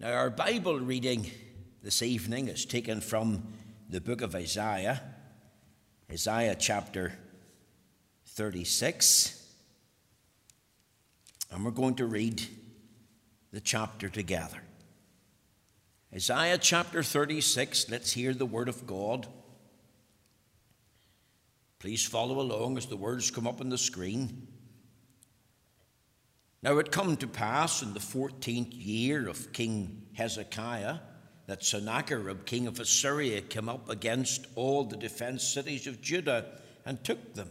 Now, our Bible reading this evening is taken from the book of Isaiah, Isaiah chapter 36, and we're going to read the chapter together. Isaiah chapter 36, let's hear the word of God. Please follow along as the words come up on the screen. Now it come to pass in the 14th year of King Hezekiah that Sennacherib, king of Assyria, came up against all the defenced cities of Judah and took them.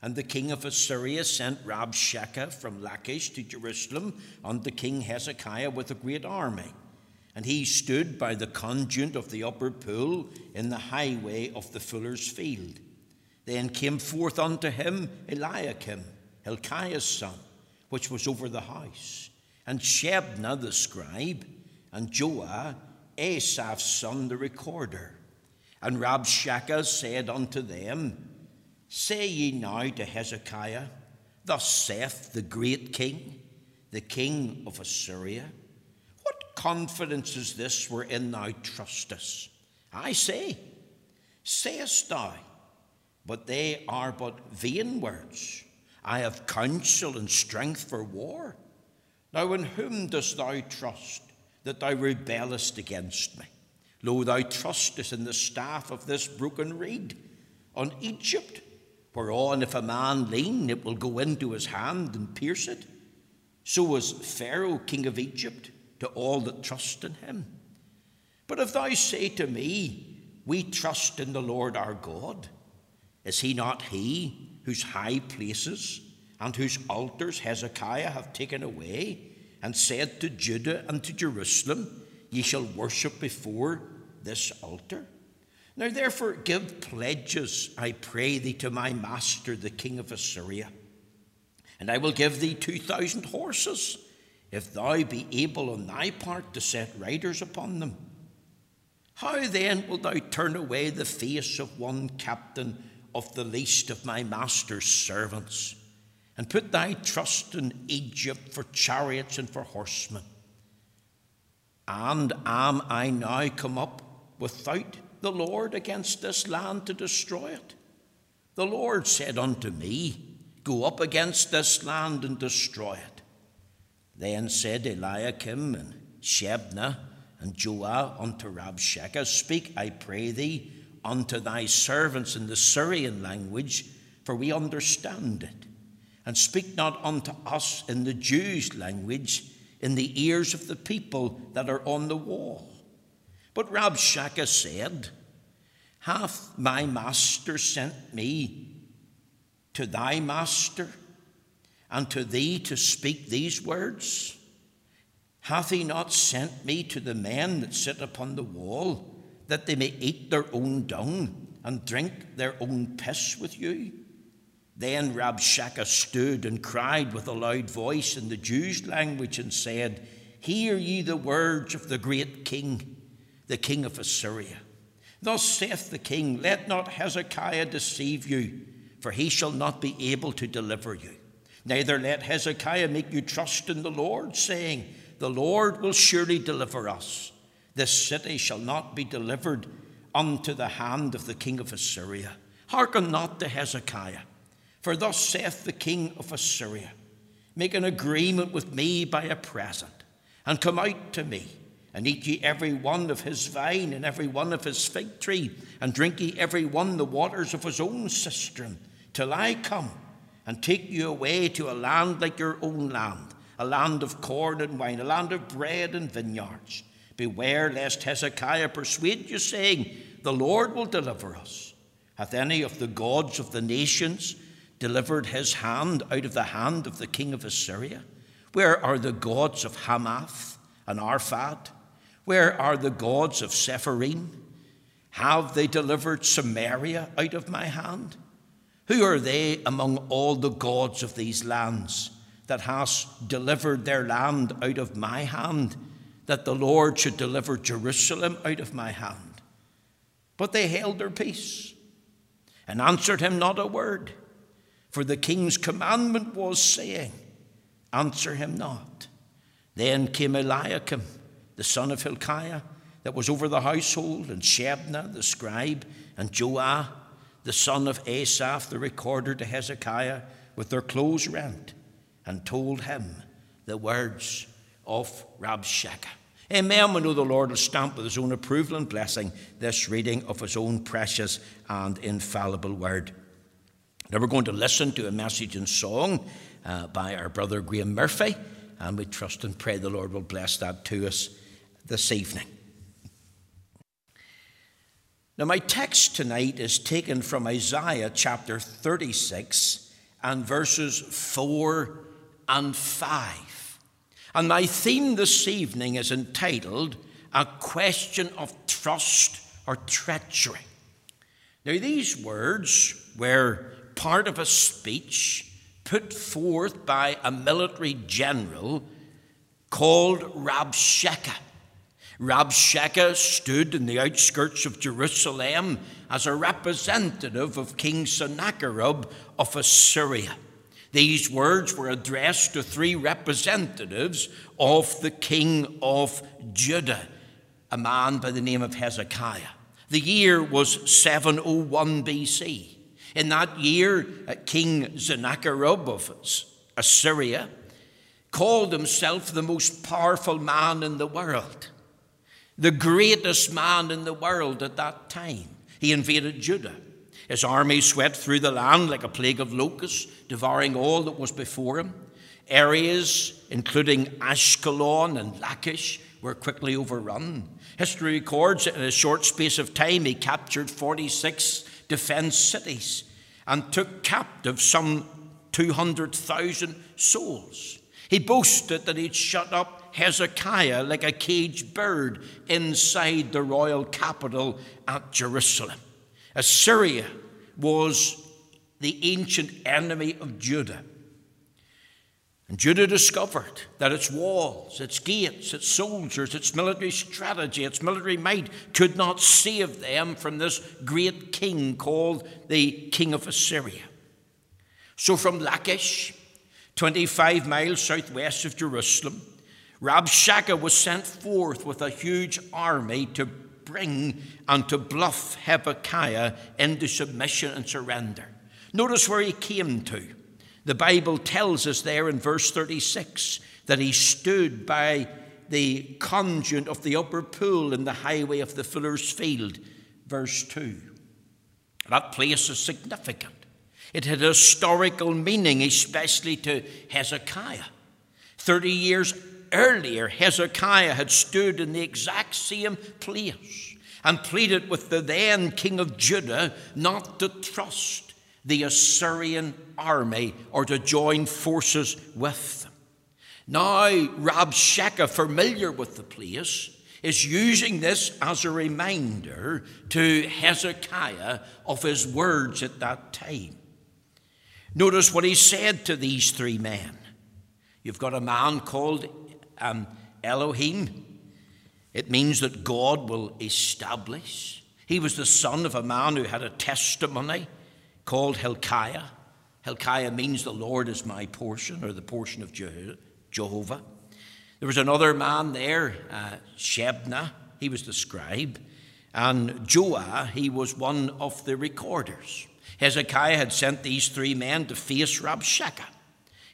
And the king of Assyria sent Rabshakeh from Lachish to Jerusalem unto King Hezekiah with a great army. And he stood by the conduit of the upper pool in the highway of the fuller's field. Then came forth unto him Eliakim, Hilkiah's son, which was over the house, and Shebna the scribe, and Joah, Asaph's son, the recorder. And Rabshakeh said unto them, Say ye now to Hezekiah, Thus saith the great king, the king of Assyria, What confidence is this wherein thou trustest? I say, Sayest thou, But they are but vain words. I have counsel and strength for war. Now in whom dost thou trust, that thou rebellest against me? Lo, thou trustest in the staff of this broken reed, on Egypt, whereon if a man lean, it will go into his hand and pierce it. So was Pharaoh, king of Egypt, to all that trust in him. But if thou say to me, We trust in the Lord our God, is he not he whose high places and whose altars Hezekiah have taken away, and said to Judah and to Jerusalem, Ye shall worship before this altar? Now therefore give pledges, I pray thee, to my master the king of Assyria, and I will give thee 2,000 horses, if thou be able on thy part to set riders upon them. How then wilt thou turn away the face of one captain of the least of my master's servants, and put thy trust in Egypt for chariots and for horsemen? And am I now come up without the Lord against this land to destroy it? The Lord said unto me, Go up against this land and destroy it. Then said Eliakim and Shebna and Joah unto Rabshakeh, Speak, I pray thee, unto thy servants in the Syrian language, for we understand it. And speak not unto us in the Jews' language, in the ears of the people that are on the wall. But Rabshakeh said, Hath my master sent me to thy master, and to thee to speak these words? Hath he not sent me to the men that sit upon the wall, that they may eat their own dung and drink their own piss with you? Then Rabshakeh stood and cried with a loud voice in the Jews' language and said, Hear ye the words of the great king, the king of Assyria. Thus saith the king, Let not Hezekiah deceive you, for he shall not be able to deliver you. Neither let Hezekiah make you trust in the Lord, saying, The Lord will surely deliver us. This city shall not be delivered unto the hand of the king of Assyria. Hearken not to Hezekiah, for thus saith the king of Assyria, Make an agreement with me by a present, and come out to me, and eat ye every one of his vine and every one of his fig tree, and drink ye every one the waters of his own cistern, till I come and take you away to a land like your own land, a land of corn and wine, a land of bread and vineyards. Beware lest Hezekiah persuade you, saying, The Lord will deliver us. Hath any of the gods of the nations delivered his hand out of the hand of the king of Assyria? Where are the gods of Hamath and Arphad? Where are the gods of Sepharim? Have they delivered Samaria out of my hand? Who are they among all the gods of these lands that hast delivered their land out of my hand, that the Lord should deliver Jerusalem out of my hand? But they held their peace, and answered him not a word. For the king's commandment was, saying, Answer him not. Then came Eliakim, the son of Hilkiah, that was over the household, and Shebna, the scribe, and Joah, the son of Asaph, the recorder, to Hezekiah, with their clothes rent, and told him the words of Rabshakeh. Amen. We know the Lord will stamp with his own approval and blessing this reading of his own precious and infallible word. Now we're going to listen to a message and song by our brother Graham Murphy, and we trust and pray the Lord will bless that to us this evening. Now, my text tonight is taken from Isaiah chapter 36 and verses 4 and 5. And my theme this evening is entitled, A Question of Trust or Treachery. Now, these words were part of a speech put forth by a military general called Rabshakeh. Rabshakeh stood in the outskirts of Jerusalem as a representative of King Sennacherib of Assyria. These words were addressed to three representatives of the king of Judah, a man by the name of Hezekiah. The year was 701 BC. In that year, King Sennacherib of Assyria called himself the most powerful man in the world, the greatest man in the world at that time. He invaded Judah. His army swept through the land like a plague of locusts, devouring all that was before him. Areas, including Ashkelon and Lachish, were quickly overrun. History records that in a short space of time, he captured 46 defense cities and took captive some 200,000 souls. He boasted that he'd shut up Hezekiah like a caged bird inside the royal capital at Jerusalem. Assyria was the ancient enemy of Judah. And Judah discovered that its walls, its gates, its soldiers, its military strategy, its military might could not save them from this great king called the king of Assyria. So from Lachish, 25 miles southwest of Jerusalem, Rabshakeh was sent forth with a huge army to bring and to bluff Hezekiah into submission and surrender. Notice where he came to. The Bible tells us there in verse 36 that he stood by the conduit of the upper pool in the highway of the Fuller's Field, verse 2. That place is significant. It had a historical meaning, especially to Hezekiah. 30 years earlier, Hezekiah had stood in the exact same place and pleaded with the then king of Judah not to trust the Assyrian army or to join forces with them. Now, Rabshakeh, familiar with the place, is using this as a reminder to Hezekiah of his words at that time. Notice what he said to these three men. You've got a man called Elohim. It means that God will establish. He was the son of a man who had a testimony called Hilkiah. Hilkiah means the Lord is my portion, or the portion of Jehovah. There was another man there, Shebna. He was the scribe. And Joah, he was one of the recorders. Hezekiah had sent these three men to face Rabshakeh.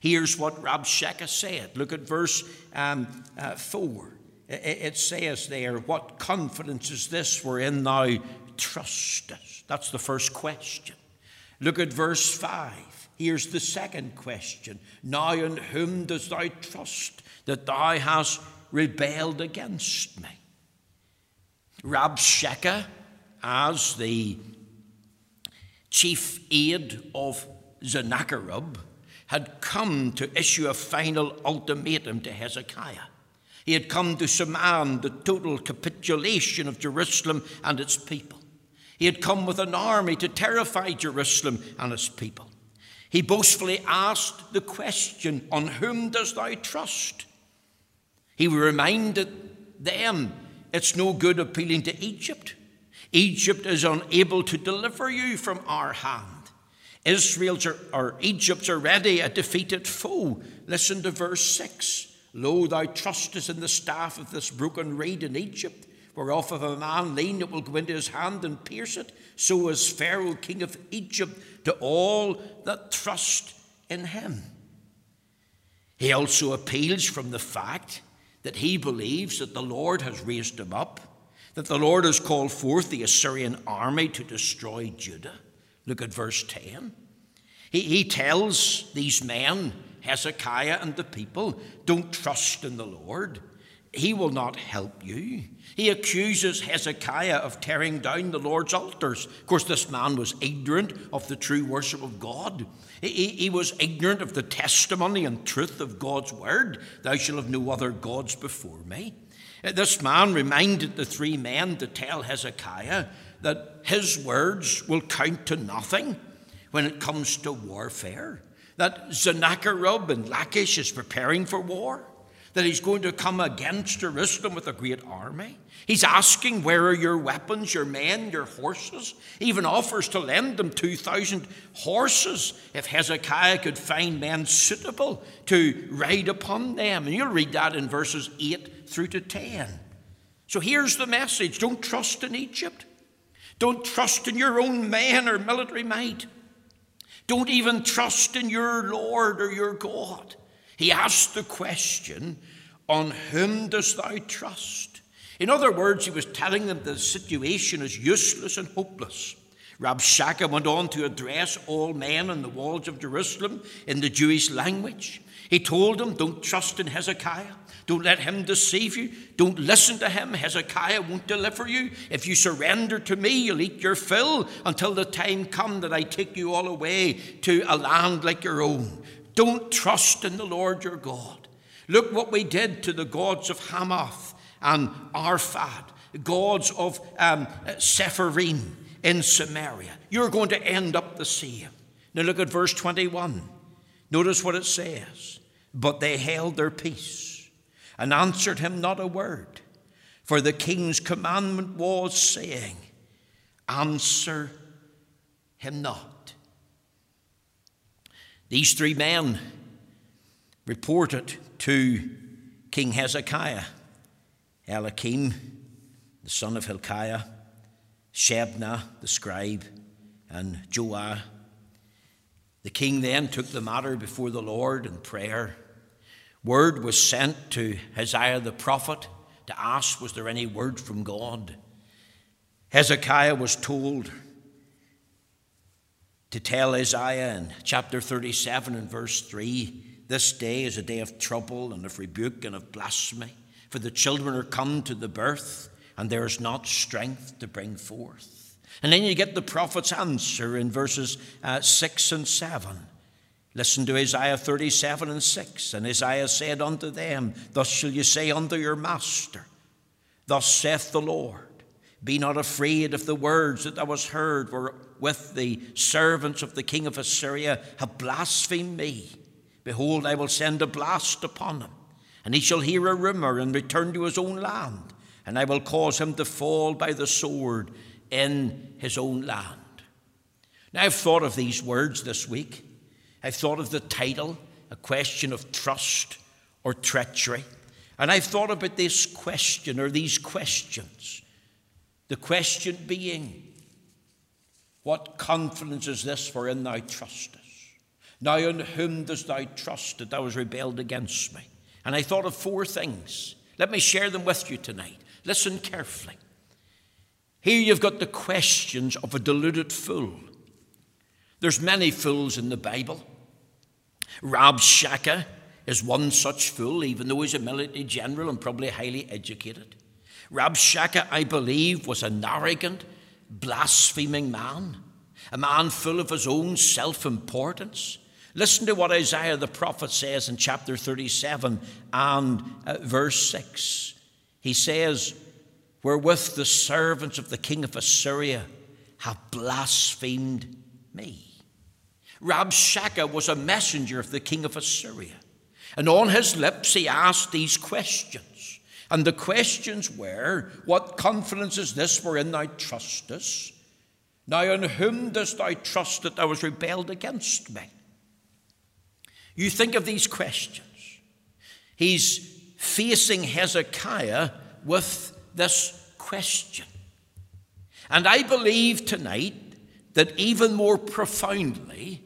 Here's what Rabshakeh said. Look at verse 4. It says there, what confidence is this wherein thou trustest? That's the first question. Look at verse 5. Here's the second question. Now in whom dost thou trust that thou hast rebelled against me? Rabshakeh, as the chief aide of Sennacherib, had come to issue a final ultimatum to Hezekiah. He had come to demand the total capitulation of Jerusalem and its people. He had come with an army to terrify Jerusalem and its people. He boastfully asked the question, on whom dost thou trust? He reminded them, it's no good appealing to Egypt. Egypt is unable to deliver you from our hand. Israel's or Egypt's already a defeated foe. Listen to verse 6. Lo, thou trustest in the staff of this broken reed in Egypt, whereof if a man lean, it will go into his hand and pierce it. So is Pharaoh, king of Egypt, to all that trust in him. He also appeals from the fact that he believes that the Lord has raised him up, that the Lord has called forth the Assyrian army to destroy Judah. Look at verse 10. He tells these men, Hezekiah and the people, don't trust in the Lord. He will not help you. He accuses Hezekiah of tearing down the Lord's altars. Of course, this man was ignorant of the true worship of God. He was ignorant of the testimony and truth of God's word. Thou shalt have no other gods before me. This man reminded the three men to tell Hezekiah that his words will count to nothing when it comes to warfare, that Sennacherib and Lachish is preparing for war, that he's going to come against Jerusalem with a great army. He's asking, where are your weapons, your men, your horses? He even offers to lend them 2,000 horses if Hezekiah could find men suitable to ride upon them. And you'll read that in verses 8 through to 10. So here's the message. Don't trust in Egypt. Don't trust in your own men or military might. Don't even trust in your Lord or your God. He asked the question, on whom dost thou trust? In other words, he was telling them the situation is useless and hopeless. Rabshakeh went on to address all men on the walls of Jerusalem in the Jewish language. He told them, don't trust in Hezekiah. Don't let him deceive you. Don't listen to him. Hezekiah won't deliver you. If you surrender to me, you'll eat your fill until the time come that I take you all away to a land like your own. Don't trust in the Lord your God. Look what we did to the gods of Hamath and Arphad, gods of Sepharim in Samaria. You're going to end up the same. Now look at verse 21. Notice what it says. But they held their peace and answered him not a word. For the king's commandment was, saying, answer him not. These three men reported to King Hezekiah, Eliakim, the son of Hilkiah, Shebna, the scribe, and Joah. The king then took the matter before the Lord in prayer. Word was sent to Hazael the prophet to ask, was there any word from God? Hezekiah was told to tell Isaiah in chapter 37 and verse 3, this day is a day of trouble and of rebuke and of blasphemy, for the children are come to the birth, and there is not strength to bring forth. And then you get the prophet's answer in verses 6 and 7. Listen to Isaiah 37 and 6. And Isaiah said unto them, thus shall you say unto your master, thus saith the Lord, be not afraid if the words that thou hast heard were with the servants of the king of Assyria have blasphemed me. Behold, I will send a blast upon him, and he shall hear a rumor and return to his own land, and I will cause him to fall by the sword in his own land. Now, I've thought of these words this week. I've thought of the title, A Question of Trust or Treachery. And I've thought about this question or these questions. The question being, what confidence is this wherein thou trustest? Now in whom dost thou trust that thou hast rebelled against me? And I thought of four things. Let me share them with you tonight. Listen carefully. Here you've got the questions of a deluded fool. There's many fools in the Bible. Rabshakeh is one such fool, even though he's a military general and probably highly educated. Rabshakeh, I believe, was an arrogant, blaspheming man, a man full of his own self-importance. Listen to what Isaiah the prophet says in chapter 37 and verse 6. He says, wherewith the servants of the king of Assyria have blasphemed me. Rabshakeh was a messenger of the king of Assyria, and on his lips he asked these questions. And the questions were, what confidence is this wherein thou trustest? Now in whom dost thou trust that thou hast rebelled against me? You think of these questions. He's facing Hezekiah with this question. And I believe tonight that even more profoundly,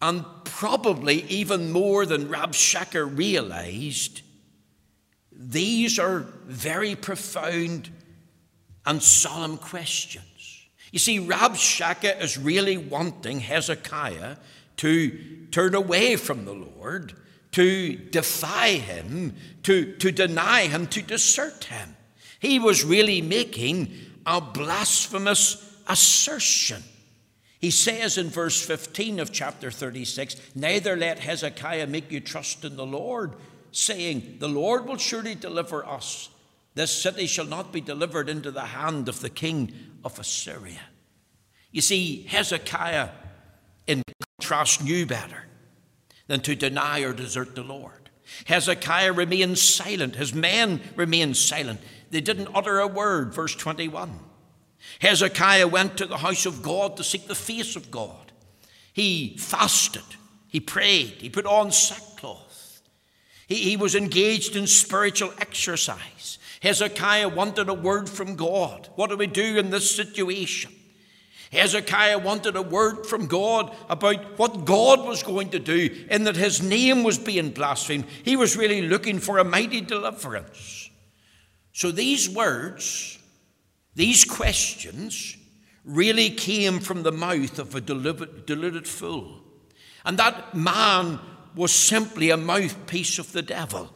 and probably even more than Rabshakeh realized, these are very profound and solemn questions. You see, Rabshakeh is really wanting Hezekiah to turn away from the Lord, to defy him, to deny him, to desert him. He was really making a blasphemous assertion. He says in verse 15 of chapter 36, "Neither let Hezekiah make you trust in the Lord, saying, 'The Lord will surely deliver us. This city shall not be delivered into the hand of the king of Assyria.'" You see, Hezekiah, in contrast, knew better than to deny or desert the Lord. Hezekiah remained silent. His men remained silent. They didn't utter a word, verse 21. Hezekiah went to the house of God to seek the face of God. He fasted. He prayed. He put on sackcloth. He was engaged in spiritual exercise. Hezekiah wanted a word from God. What do we do in this situation? Hezekiah wanted a word from God about what God was going to do, and that his name was being blasphemed. He was really looking for a mighty deliverance. So these words, these questions, really came from the mouth of a deluded fool. And that man was simply a mouthpiece of the devil.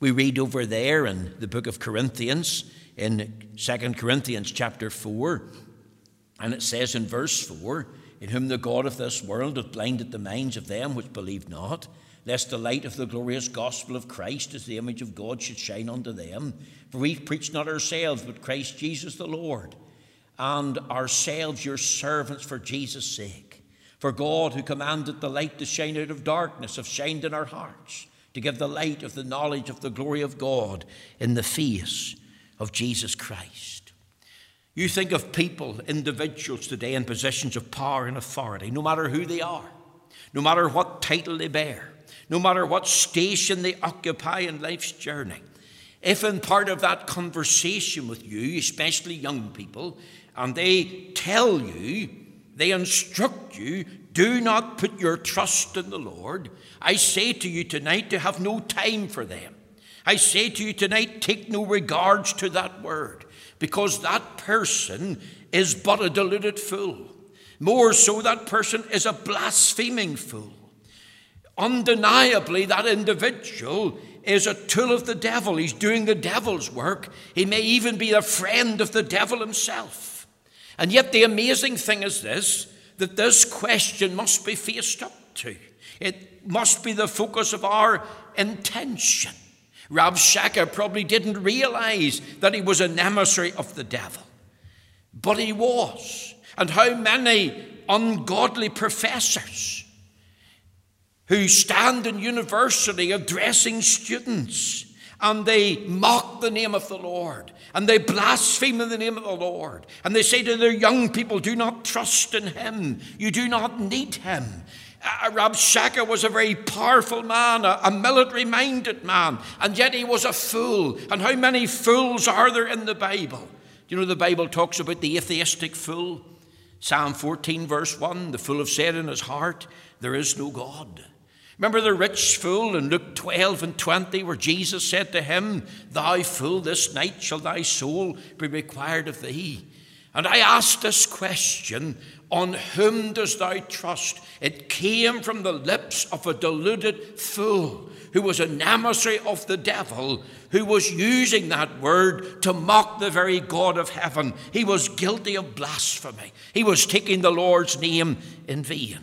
We read over there in the book of Corinthians, in 2 Corinthians chapter 4, and it says in verse 4, "In whom the God of this world hath blinded the minds of them which believe not, lest the light of the glorious gospel of Christ as the image of God should shine unto them. For we preach not ourselves, but Christ Jesus the Lord, and ourselves your servants for Jesus' sake. For God, who commanded the light to shine out of darkness, hath shined in our hearts, to give the light of the knowledge of the glory of God in the face of Jesus Christ." You think of people, individuals today in positions of power and authority, no matter who they are, no matter what title they bear, no matter what station they occupy in life's journey. If in part of that conversation with you, especially young people, and they tell you, they instruct you, do not put your trust in the Lord, I say to you tonight to have no time for them. I say to you tonight, take no regards to that word, because that person is but a deluded fool. More so, that person is a blaspheming fool. Undeniably, that individual is a tool of the devil. He's doing the devil's work. He may even be a friend of the devil himself. And yet the amazing thing is this, that this question must be faced up to. It must be the focus of our intention. Rabshakeh probably didn't realize that he was an emissary of the devil, but he was. And how many ungodly professors who stand in university addressing students, and they mock the name of the Lord, and they blaspheme in the name of the Lord, and they say to their young people, do not trust in him, you do not need him. Rabshakeh was a very powerful man, a military-minded man, and yet he was a fool. And how many fools are there in the Bible? Do you know the Bible talks about the atheistic fool? Psalm 14, verse 1, "The fool have said in his heart, there is no God." Remember the rich fool in Luke 12 and 20, where Jesus said to him, "Thou fool, this night shall thy soul be required of thee." And I asked this question, on whom dost thou trust? It came from the lips of a deluded fool who was an emissary of the devil, who was using that word to mock the very God of heaven. He was guilty of blasphemy. He was taking the Lord's name in vain.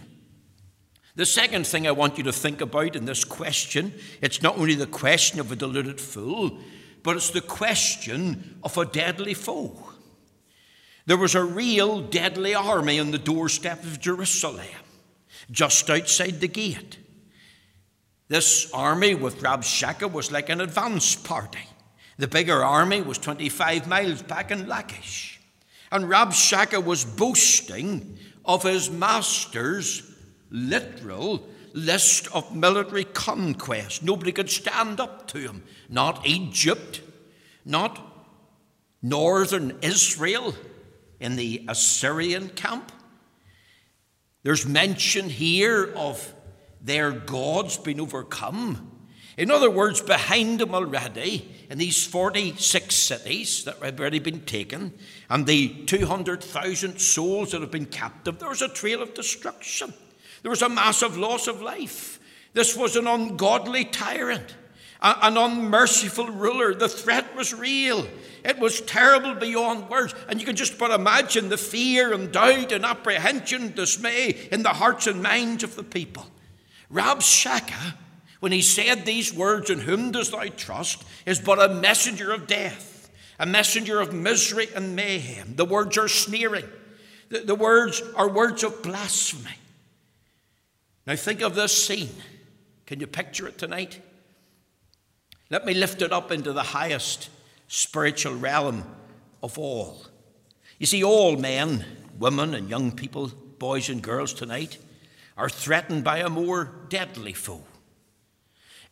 The second thing I want you to think about in this question, it's not only the question of a deluded fool, but it's the question of a deadly foe. There was a real deadly army on the doorstep of Jerusalem, just outside the gate. This army with Rabshakeh was like an advance party. The bigger army was 25 miles back in Lachish. And Rabshakeh was boasting of his master's literal list of military conquests. Nobody could stand up to him. Not Egypt, not northern Israel in the Assyrian camp. There's mention here of their gods being overcome. In other words, behind them already, in these 46 cities that have already been taken, and the 200,000 souls that have been captive, there was a trail of destruction. There was a massive loss of life. This was an ungodly tyrant, an unmerciful ruler. The threat was real. It was terrible beyond words. And you can just but imagine the fear and doubt and apprehension, dismay in the hearts and minds of the people. Rabshakeh, when he said these words, "In whom dost thou trust?" is but a messenger of death, a messenger of misery and mayhem. The words are sneering. The words are words of blasphemy. Now think of this scene. Can you picture it tonight? Let me lift it up into the highest spiritual realm of all. You see, all men, women and young people, boys and girls tonight, are threatened by a more deadly foe.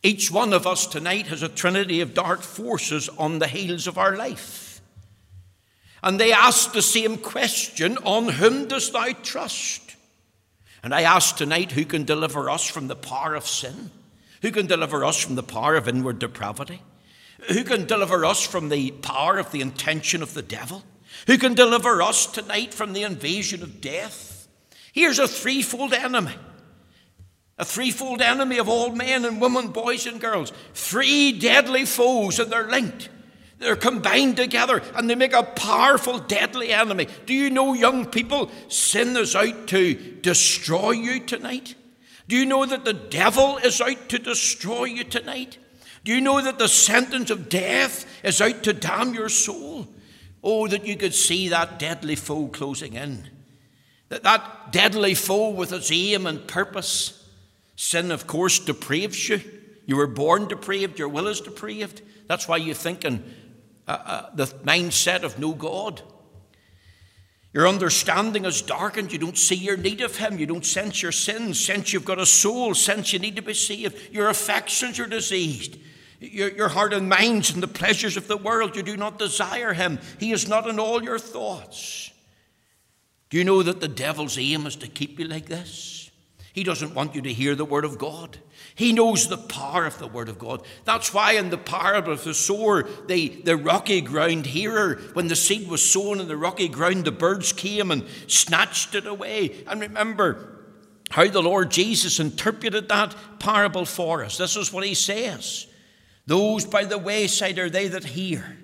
Each one of us tonight has a trinity of dark forces on the heels of our life. And they ask the same question, "On whom dost thou trust?" And I ask tonight, who can deliver us from the power of sin? Who can deliver us from the power of inward depravity? Who can deliver us from the power of the intention of the devil? Who can deliver us tonight from the invasion of death? Here's a threefold enemy. A threefold enemy of all men and women, boys and girls. Three deadly foes, and they're linked. They're combined together, and they make a powerful, deadly enemy. Do you know, young people, sin is out to destroy you tonight? Do you know that the devil is out to destroy you tonight? Do you know that the sentence of death is out to damn your soul? Oh, that you could see that deadly foe closing in. That deadly foe with its aim and purpose. Sin, of course, depraves you. You were born depraved. Your will is depraved. That's why you think in the mindset of no God. Your understanding is darkened. You don't see your need of him. You don't sense your sins. Sense you've got a soul. Sense you need to be saved. Your affections are diseased. Your heart and minds and the pleasures of the world. You do not desire him. He is not in all your thoughts. Do you know that the devil's aim is to keep you like this? He doesn't want you to hear the word of God. He knows the power of the word of God. That's why in the parable of the sower, the rocky ground hearer, when the seed was sown in the rocky ground, the birds came and snatched it away. And remember how the Lord Jesus interpreted that parable for us. This is what he says. Those by the wayside are they that hear.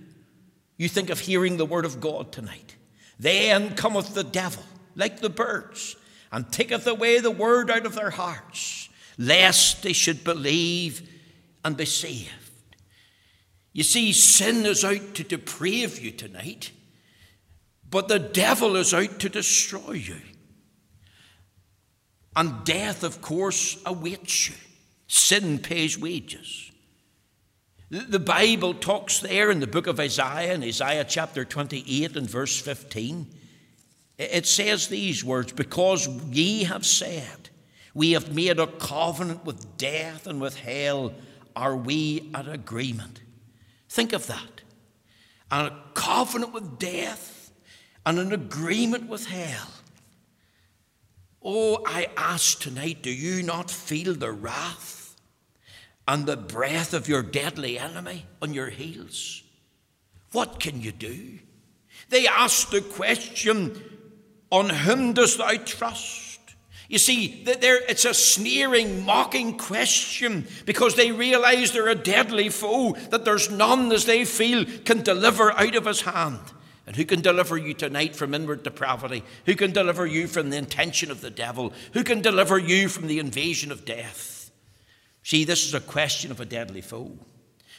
You think of hearing the word of God tonight. Then cometh the devil, like the birds, and taketh away the word out of their hearts, lest they should believe and be saved. You see, sin is out to deprave you tonight, but the devil is out to destroy you. And death, of course, awaits you. Sin pays wages. The Bible talks there in the book of Isaiah, in Isaiah chapter 28 and verse 15, it says these words, "Because ye have said, we have made a covenant with death and with hell, are we at agreement?" Think of that. A covenant with death and an agreement with hell. Oh, I ask tonight, do you not feel the wrath and the breath of your deadly enemy on your heels? What can you do? They ask the question, "On whom dost thou trust?" You see, it's a sneering, mocking question because they realize they're a deadly foe, that there's none, as they feel, can deliver out of his hand. And who can deliver you tonight from inward depravity? Who can deliver you from the intention of the devil? Who can deliver you from the invasion of death? See, this is a question of a deadly foe.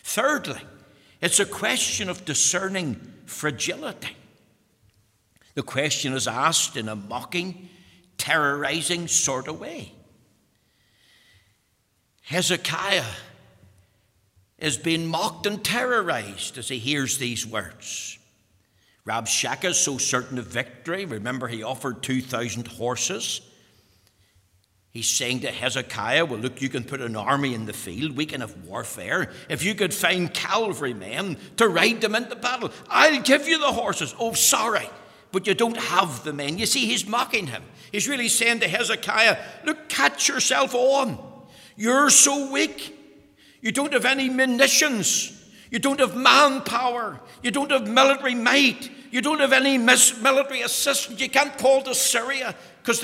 Thirdly, it's a question of discerning fragility. The question is asked in a mocking, terrorizing sort of way. Hezekiah is being mocked and terrorized as he hears these words. Rabshakeh is so certain of victory. Remember, he offered 2,000 horses. He's saying to Hezekiah, well, look, you can put an army in the field. We can have warfare. If you could find cavalry men to ride them into battle, I'll give you the horses. Oh, sorry, but you don't have the men. You see, he's mocking him. He's really saying to Hezekiah, look, catch yourself on. You're so weak. You don't have any munitions. You don't have manpower. You don't have military might. You don't have any military assistance. You can't call to Syria because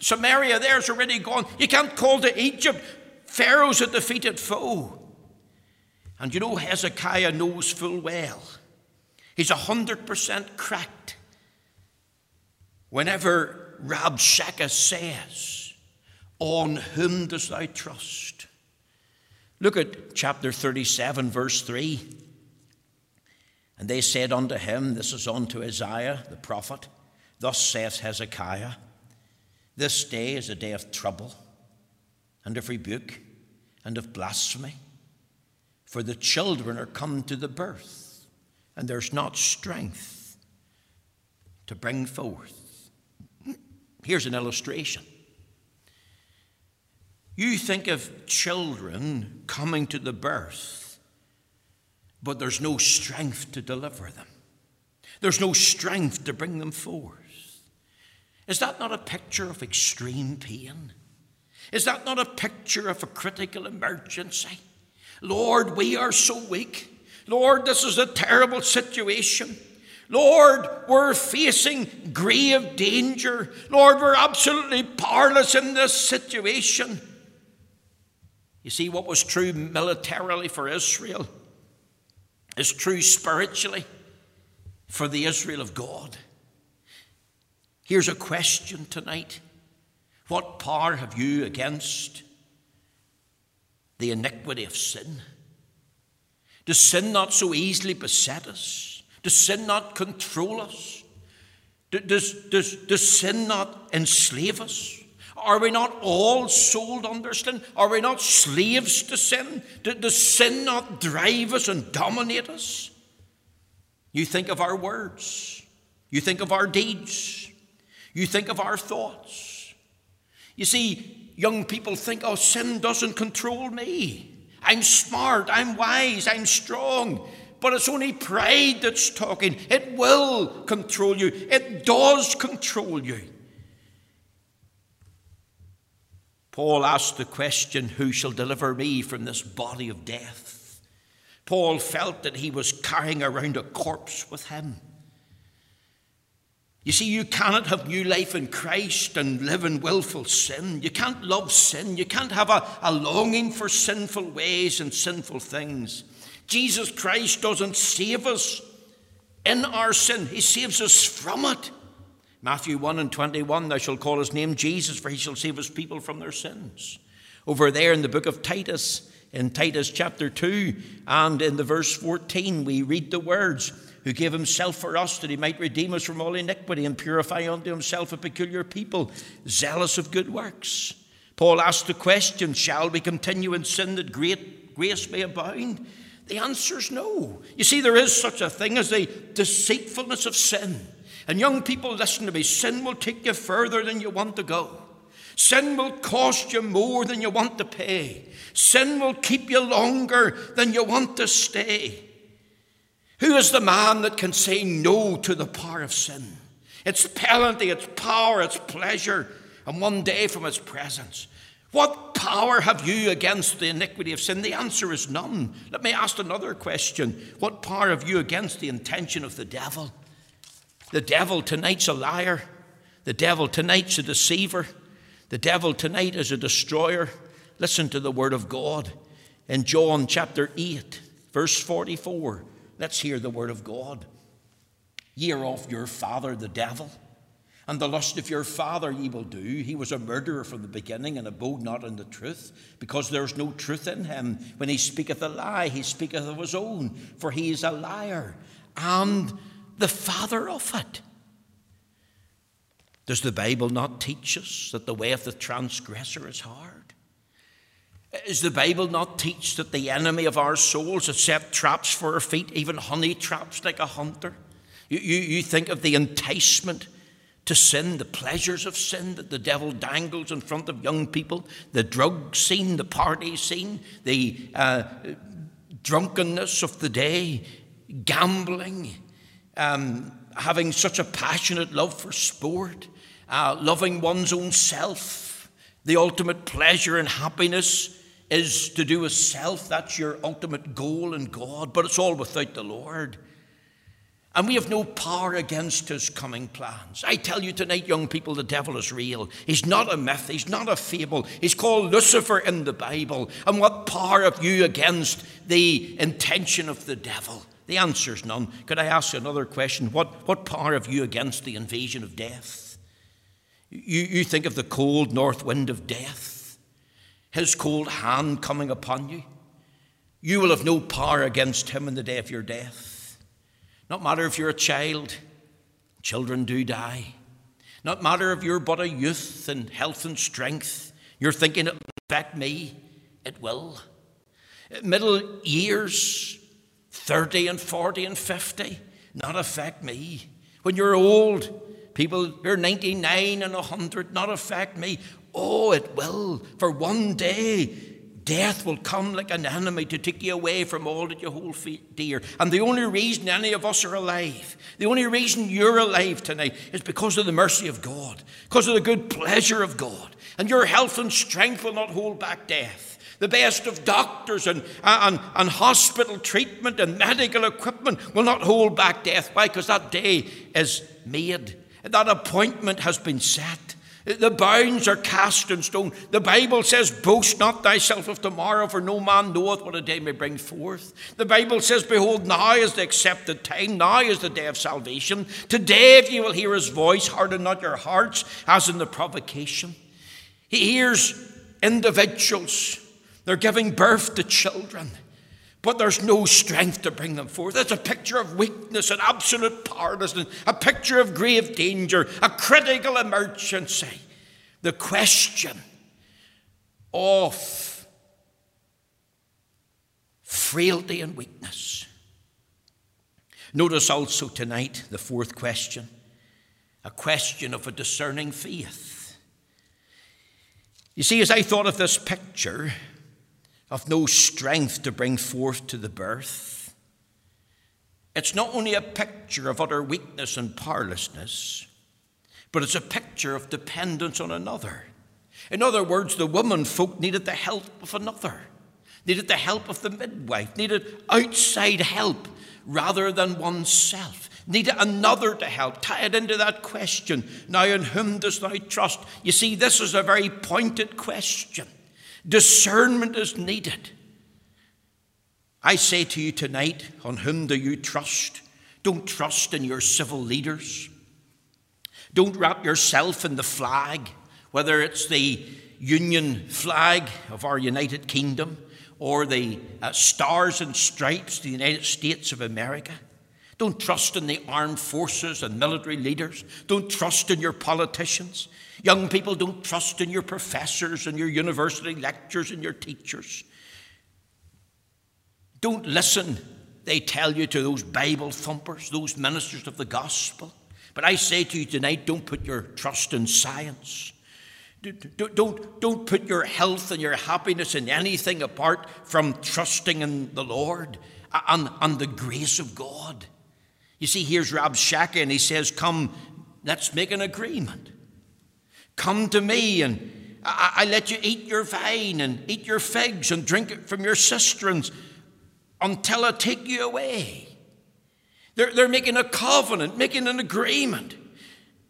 Samaria there's already gone. You can't call to Egypt. Pharaoh's a defeated foe. And you know Hezekiah knows full well. He's 100% cracked. Whenever Rabshakeh says, on whom dost thou trust? Look at chapter 37, verse 3. And they said unto him, this is unto Isaiah the prophet, thus saith Hezekiah, this day is a day of trouble, and of rebuke, and of blasphemy. For the children are come to the birth, and there's not strength to bring forth. Here's an illustration. You think of children coming to the birth, but there's no strength to deliver them. There's no strength to bring them forth. Is that not a picture of extreme pain? Is that not a picture of a critical emergency? Lord, we are so weak. Lord, this is a terrible situation. Lord, we're facing grave danger. Lord, we're absolutely powerless in this situation. You see, what was true militarily for Israel is true spiritually for the Israel of God. Here's a question tonight. What power have you against the iniquity of sin? Does sin not so easily beset us? Does sin not control us? Does sin not enslave us? Are we not all sold under sin? Are we not slaves to sin? Does sin not drive us and dominate us? You think of our words. You think of our deeds. You think of our thoughts. You see, young people think, oh, sin doesn't control me. I'm smart, I'm wise, I'm strong. But it's only pride that's talking. It will control you. It does control you. Paul asked the question, who shall deliver me from this body of death? Paul felt that he was carrying around a corpse with him. You see, you cannot have new life in Christ and live in willful sin. You can't love sin. You can't have a longing for sinful ways and sinful things. Jesus Christ doesn't save us in our sin. He saves us from it. Matthew 1:21, thou shalt call his name Jesus, for he shall save his people from their sins. Over there in the book of Titus, in Titus chapter 2, and in the verse 14, we read the words, who gave himself for us that he might redeem us from all iniquity and purify unto himself a peculiar people, zealous of good works. Paul asked the question, shall we continue in sin that great grace may abound? The answer is no. You see, there is such a thing as the deceitfulness of sin. And young people, listen to me, sin will take you further than you want to go. Sin will cost you more than you want to pay. Sin will keep you longer than you want to stay. Who is the man that can say no to the power of sin? Its penalty, its power, its pleasure, and one day from its presence. What power have you against the iniquity of sin? The answer is none. Let me ask another question. What power have you against the intention of the devil? The devil tonight's a liar. The devil tonight's a deceiver. The devil tonight is a destroyer. Listen to the word of God in John chapter 8, verse 44. Let's hear the word of God. Ye are of your father the devil, and the lust of your father ye will do. He was a murderer from the beginning, and abode not in the truth, because there is no truth in him. When he speaketh a lie, he speaketh of his own, for he is a liar, and the father of it. Does the Bible not teach us that the way of the transgressor is hard? Does the Bible not teach that the enemy of our souls has set traps for our feet, even honey traps like a hunter? You think of the enticement to sin, the pleasures of sin that the devil dangles in front of young people, the drug scene, the party scene, the drunkenness of the day, gambling, having such a passionate love for sport, loving one's own self. The ultimate pleasure and happiness is to do with self. That's your ultimate goal in God, but it's all without the Lord. And we have no power against his coming plans. I tell you tonight, young people, the devil is real. He's not a myth. He's not a fable. He's called Lucifer in the Bible. And what power have you against the intention of the devil? The answer's none. Could I ask you another question? What power have you against the invasion of death? You think of the cold north wind of death, his cold hand coming upon you. You will have no power against him in the day of your death. Not matter if you're a child, children do die. Not matter if you're but a youth in health and strength, you're thinking it will affect me, it will. Middle years, 30 and 40 and 50, not affect me. When you're old, people, you're 99 and 100, not affect me. Oh, it will. For one day, death will come like an enemy to take you away from all that you hold dear. And the only reason any of us are alive, the only reason you're alive tonight, is because of the mercy of God, because of the good pleasure of God. And your health and strength will not hold back death. The best of doctors and hospital treatment and medical equipment will not hold back death. Why? Because that day is made. That appointment has been set. The bounds are cast in stone. The Bible says, boast not thyself of tomorrow, for no man knoweth what a day may bring forth. The Bible says, behold, now is the accepted time. Now is the day of salvation. Today, if ye will hear his voice, harden not your hearts, as in the provocation. He hears individuals. They're giving birth to children, but there's no strength to bring them forth. It's a picture of weakness and absolute powerlessness, a picture of grave danger, a critical emergency. The question of frailty and weakness. Notice also tonight the fourth question, a question of a discerning faith. You see, as I thought of this picture of no strength to bring forth to the birth, it's not only a picture of utter weakness and powerlessness, but it's a picture of dependence on another. In other words, the women folk needed the help of another, needed the help of the midwife, needed outside help rather than oneself, needed another to help. Tie it into that question, now in whom dost thou trust? You see, this is a very pointed question. Discernment is needed. I say to you tonight, on whom do you trust? Don't trust in your civil leaders. Don't wrap yourself in the flag, whether it's the Union flag of our United Kingdom or the Stars and Stripes, the United States of America. Don't trust in the armed forces and military leaders. Don't trust in your politicians. Young people, don't trust in your professors and your university lectures and your teachers. Don't listen, they tell you, to those Bible thumpers, those ministers of the gospel. But I say to you tonight, don't put your trust in science. Don't put your health and your happiness in anything apart from trusting in the Lord and the grace of God. You see, here's Rabshakeh, and he says, come, let's make an agreement. Come to me, and I let you eat your vine and eat your figs and drink from your cisterns until I take you away. They're making a covenant, making an agreement.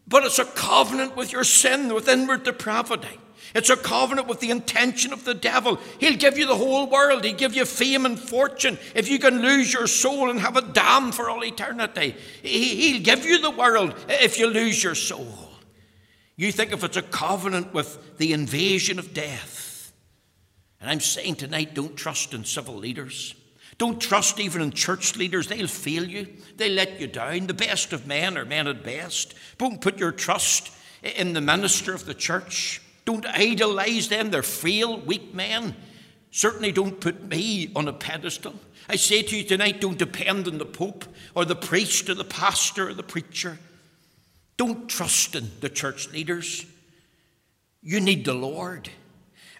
But it's a covenant with your sin, with inward depravity. It's a covenant with the intention of the devil. He'll give you the whole world. He'll give you fame and fortune if you can lose your soul and have it damned for all eternity. He'll give you the world if you lose your soul. You think if it's a covenant with the invasion of death. And I'm saying tonight, don't trust in civil leaders. Don't trust even in church leaders. They'll fail you. They'll let you down. The best of men are men at best. Don't put your trust in the minister of the church. Don't idolize them. They're frail, weak men. Certainly don't put me on a pedestal. I say to you tonight, don't depend on the Pope or the priest or the pastor or the preacher. Don't trust in the church leaders. You need the Lord.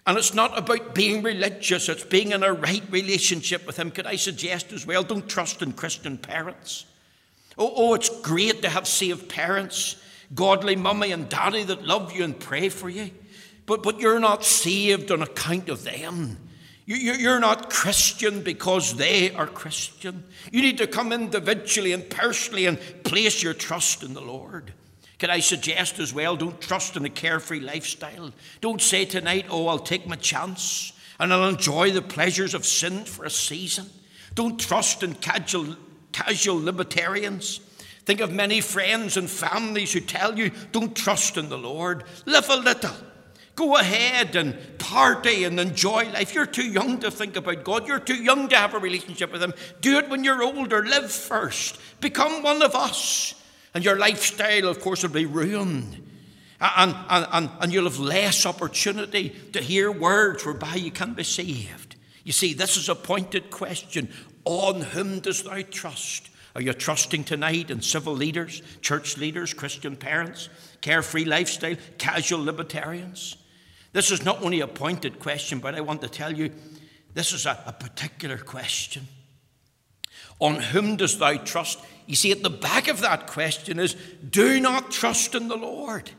And it's not about being religious. It's being in a right relationship with him. Could I suggest as well, don't trust in Christian parents. Oh, it's great to have saved parents, godly mummy and daddy that love you and pray for you. But you're not saved on account of them. You're not Christian because they are Christian. You need to come individually and personally and place your trust in the Lord. Can I suggest as well, don't trust in a carefree lifestyle. Don't say tonight, oh, I'll take my chance and I'll enjoy the pleasures of sin for a season. Don't trust in casual libertarians. Think of many friends and families who tell you, don't trust in the Lord. Live a little. Go ahead and party and enjoy life. You're too young to think about God. You're too young to have a relationship with him. Do it when you're older. Live first. Become one of us. And your lifestyle, of course, will be ruined. And you'll have less opportunity to hear words whereby you can be saved. You see, this is a pointed question. On whom dost thou trust? Are you trusting tonight in civil leaders, church leaders, Christian parents, carefree lifestyle, casual libertarians? This is not only a pointed question, but I want to tell you, this is a particular question. On whom dost thou trust? You see, at the back of that question is, do not trust in the Lord.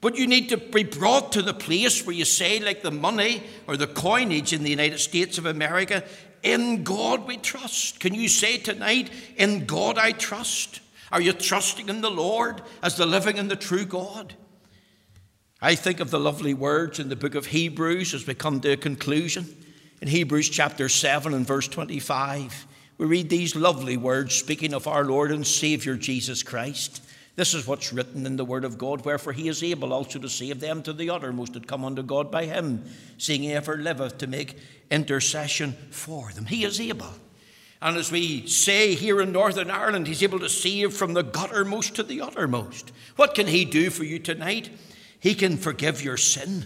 But you need to be brought to the place where you say, like the money or the coinage in the United States of America, in God we trust. Can you say tonight, in God I trust? Are you trusting in the Lord as the living and the true God? I think of the lovely words in the book of Hebrews as we come to a conclusion. In Hebrews chapter 7 and verse 25, we read these lovely words speaking of our Lord and Savior Jesus Christ. This is what's written in the word of God. Wherefore he is able also to save them to the uttermost that come unto God by him, seeing he ever liveth to make intercession for them. He is able. And as we say here in Northern Ireland, he's able to save from the guttermost to the uttermost. What can he do for you tonight? He can forgive your sin.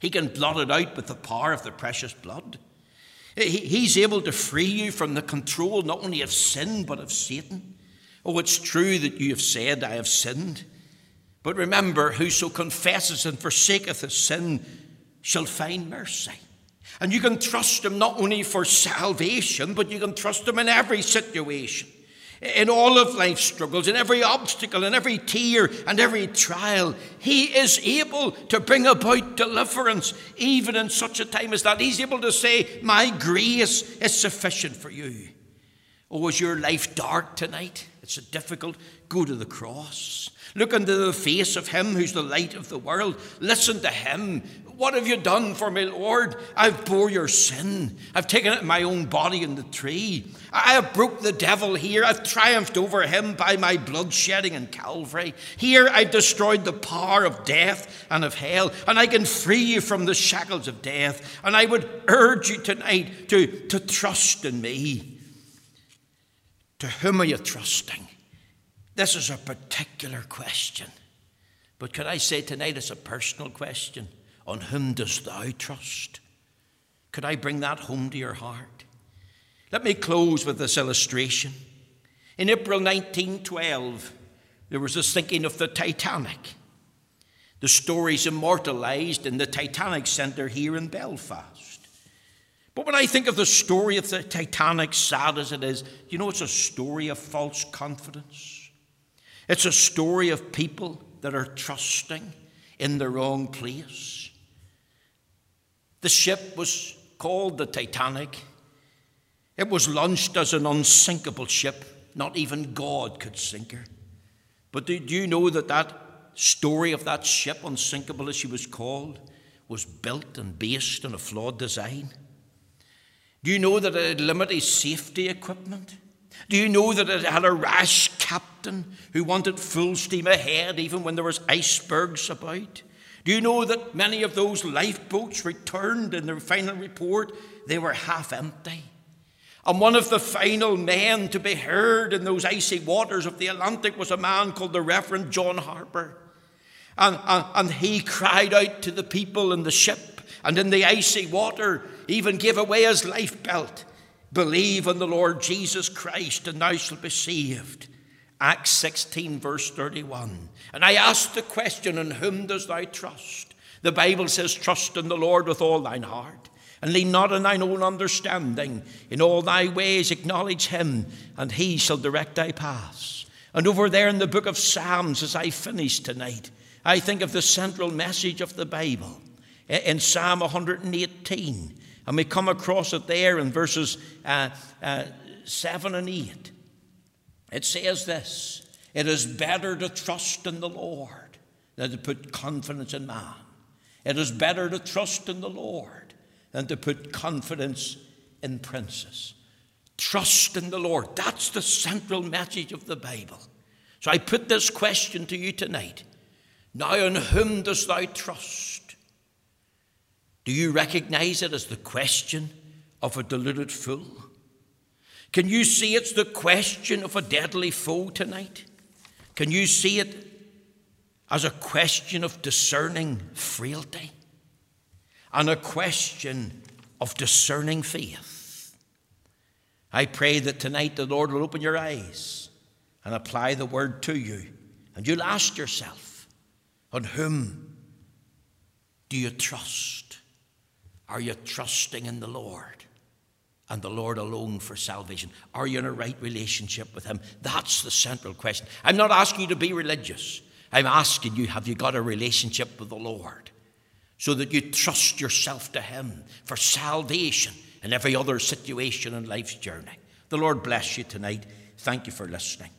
He can blot it out with the power of the precious blood. He's able to free you from the control not only of sin but of Satan. Oh, it's true that you have said, I have sinned. But remember, whoso confesses and forsaketh his sin shall find mercy. And you can trust him not only for salvation, but you can trust him in every situation, in all of life's struggles, in every obstacle, in every tear and every trial. He is able to bring about deliverance, even in such a time as that. He's able to say, my grace is sufficient for you. Oh, is your life dark tonight? It's so difficult. Go to the cross. Look into the face of him who's the light of the world. Listen to him. What have you done for me, Lord? I've bore your sin. I've taken it in my own body in the tree. I have broke the devil here. I've triumphed over him by my blood shedding in Calvary. Here I've destroyed the power of death and of hell, and I can free you from the shackles of death. And I would urge you tonight to trust in me. To whom are you trusting? This is a particular question. But can I say tonight it's a personal question. On whom dost thou trust? Could I bring that home to your heart? Let me close with this illustration. In April 1912, there was a sinking of the Titanic. The story's immortalized in the Titanic Centre here in Belfast. But when I think of the story of the Titanic, sad as it is, you know, it's a story of false confidence. It's a story of people that are trusting in the wrong place. The ship was called the Titanic. It was launched as an unsinkable ship. Not even God could sink her. But do you know that story of that ship, unsinkable as she was called, was built and based on a flawed design? Do you know that it had limited safety equipment? Do you know that it had a rash captain who wanted full steam ahead even when there was icebergs about? Do you know that many of those lifeboats returned in their final report? They were half empty. And one of the final men to be heard in those icy waters of the Atlantic was a man called the Reverend John Harper. And he cried out to the people in the ship and in the icy water, even gave away his life belt. Believe on the Lord Jesus Christ, and thou shalt be saved. Acts 16, verse 31. And I asked the question, in whom dost thou trust? The Bible says, trust in the Lord with all thine heart, and lean not on thine own understanding. In all thy ways acknowledge him, and he shall direct thy paths. And over there in the book of Psalms, as I finish tonight, I think of the central message of the Bible in Psalm 118. And we come across it there in verses 7 and 8. It says this: it is better to trust in the Lord than to put confidence in man. It is better to trust in the Lord than to put confidence in princes. Trust in the Lord. That's the central message of the Bible. So I put this question to you tonight. Now, in whom dost thou trust? Do you recognize it as the question of a deluded fool? Can you see it's the question of a deadly foe tonight? Can you see it as a question of discerning frailty and a question of discerning faith? I pray that tonight the Lord will open your eyes and apply the word to you, and you'll ask yourself, on whom do you trust? Are you trusting in the Lord? And the Lord alone for salvation? Are you in a right relationship with him? That's the central question. I'm not asking you to be religious. I'm asking you, have you got a relationship with the Lord so that you trust yourself to him for salvation and every other situation in life's journey? The Lord bless you tonight. Thank you for listening.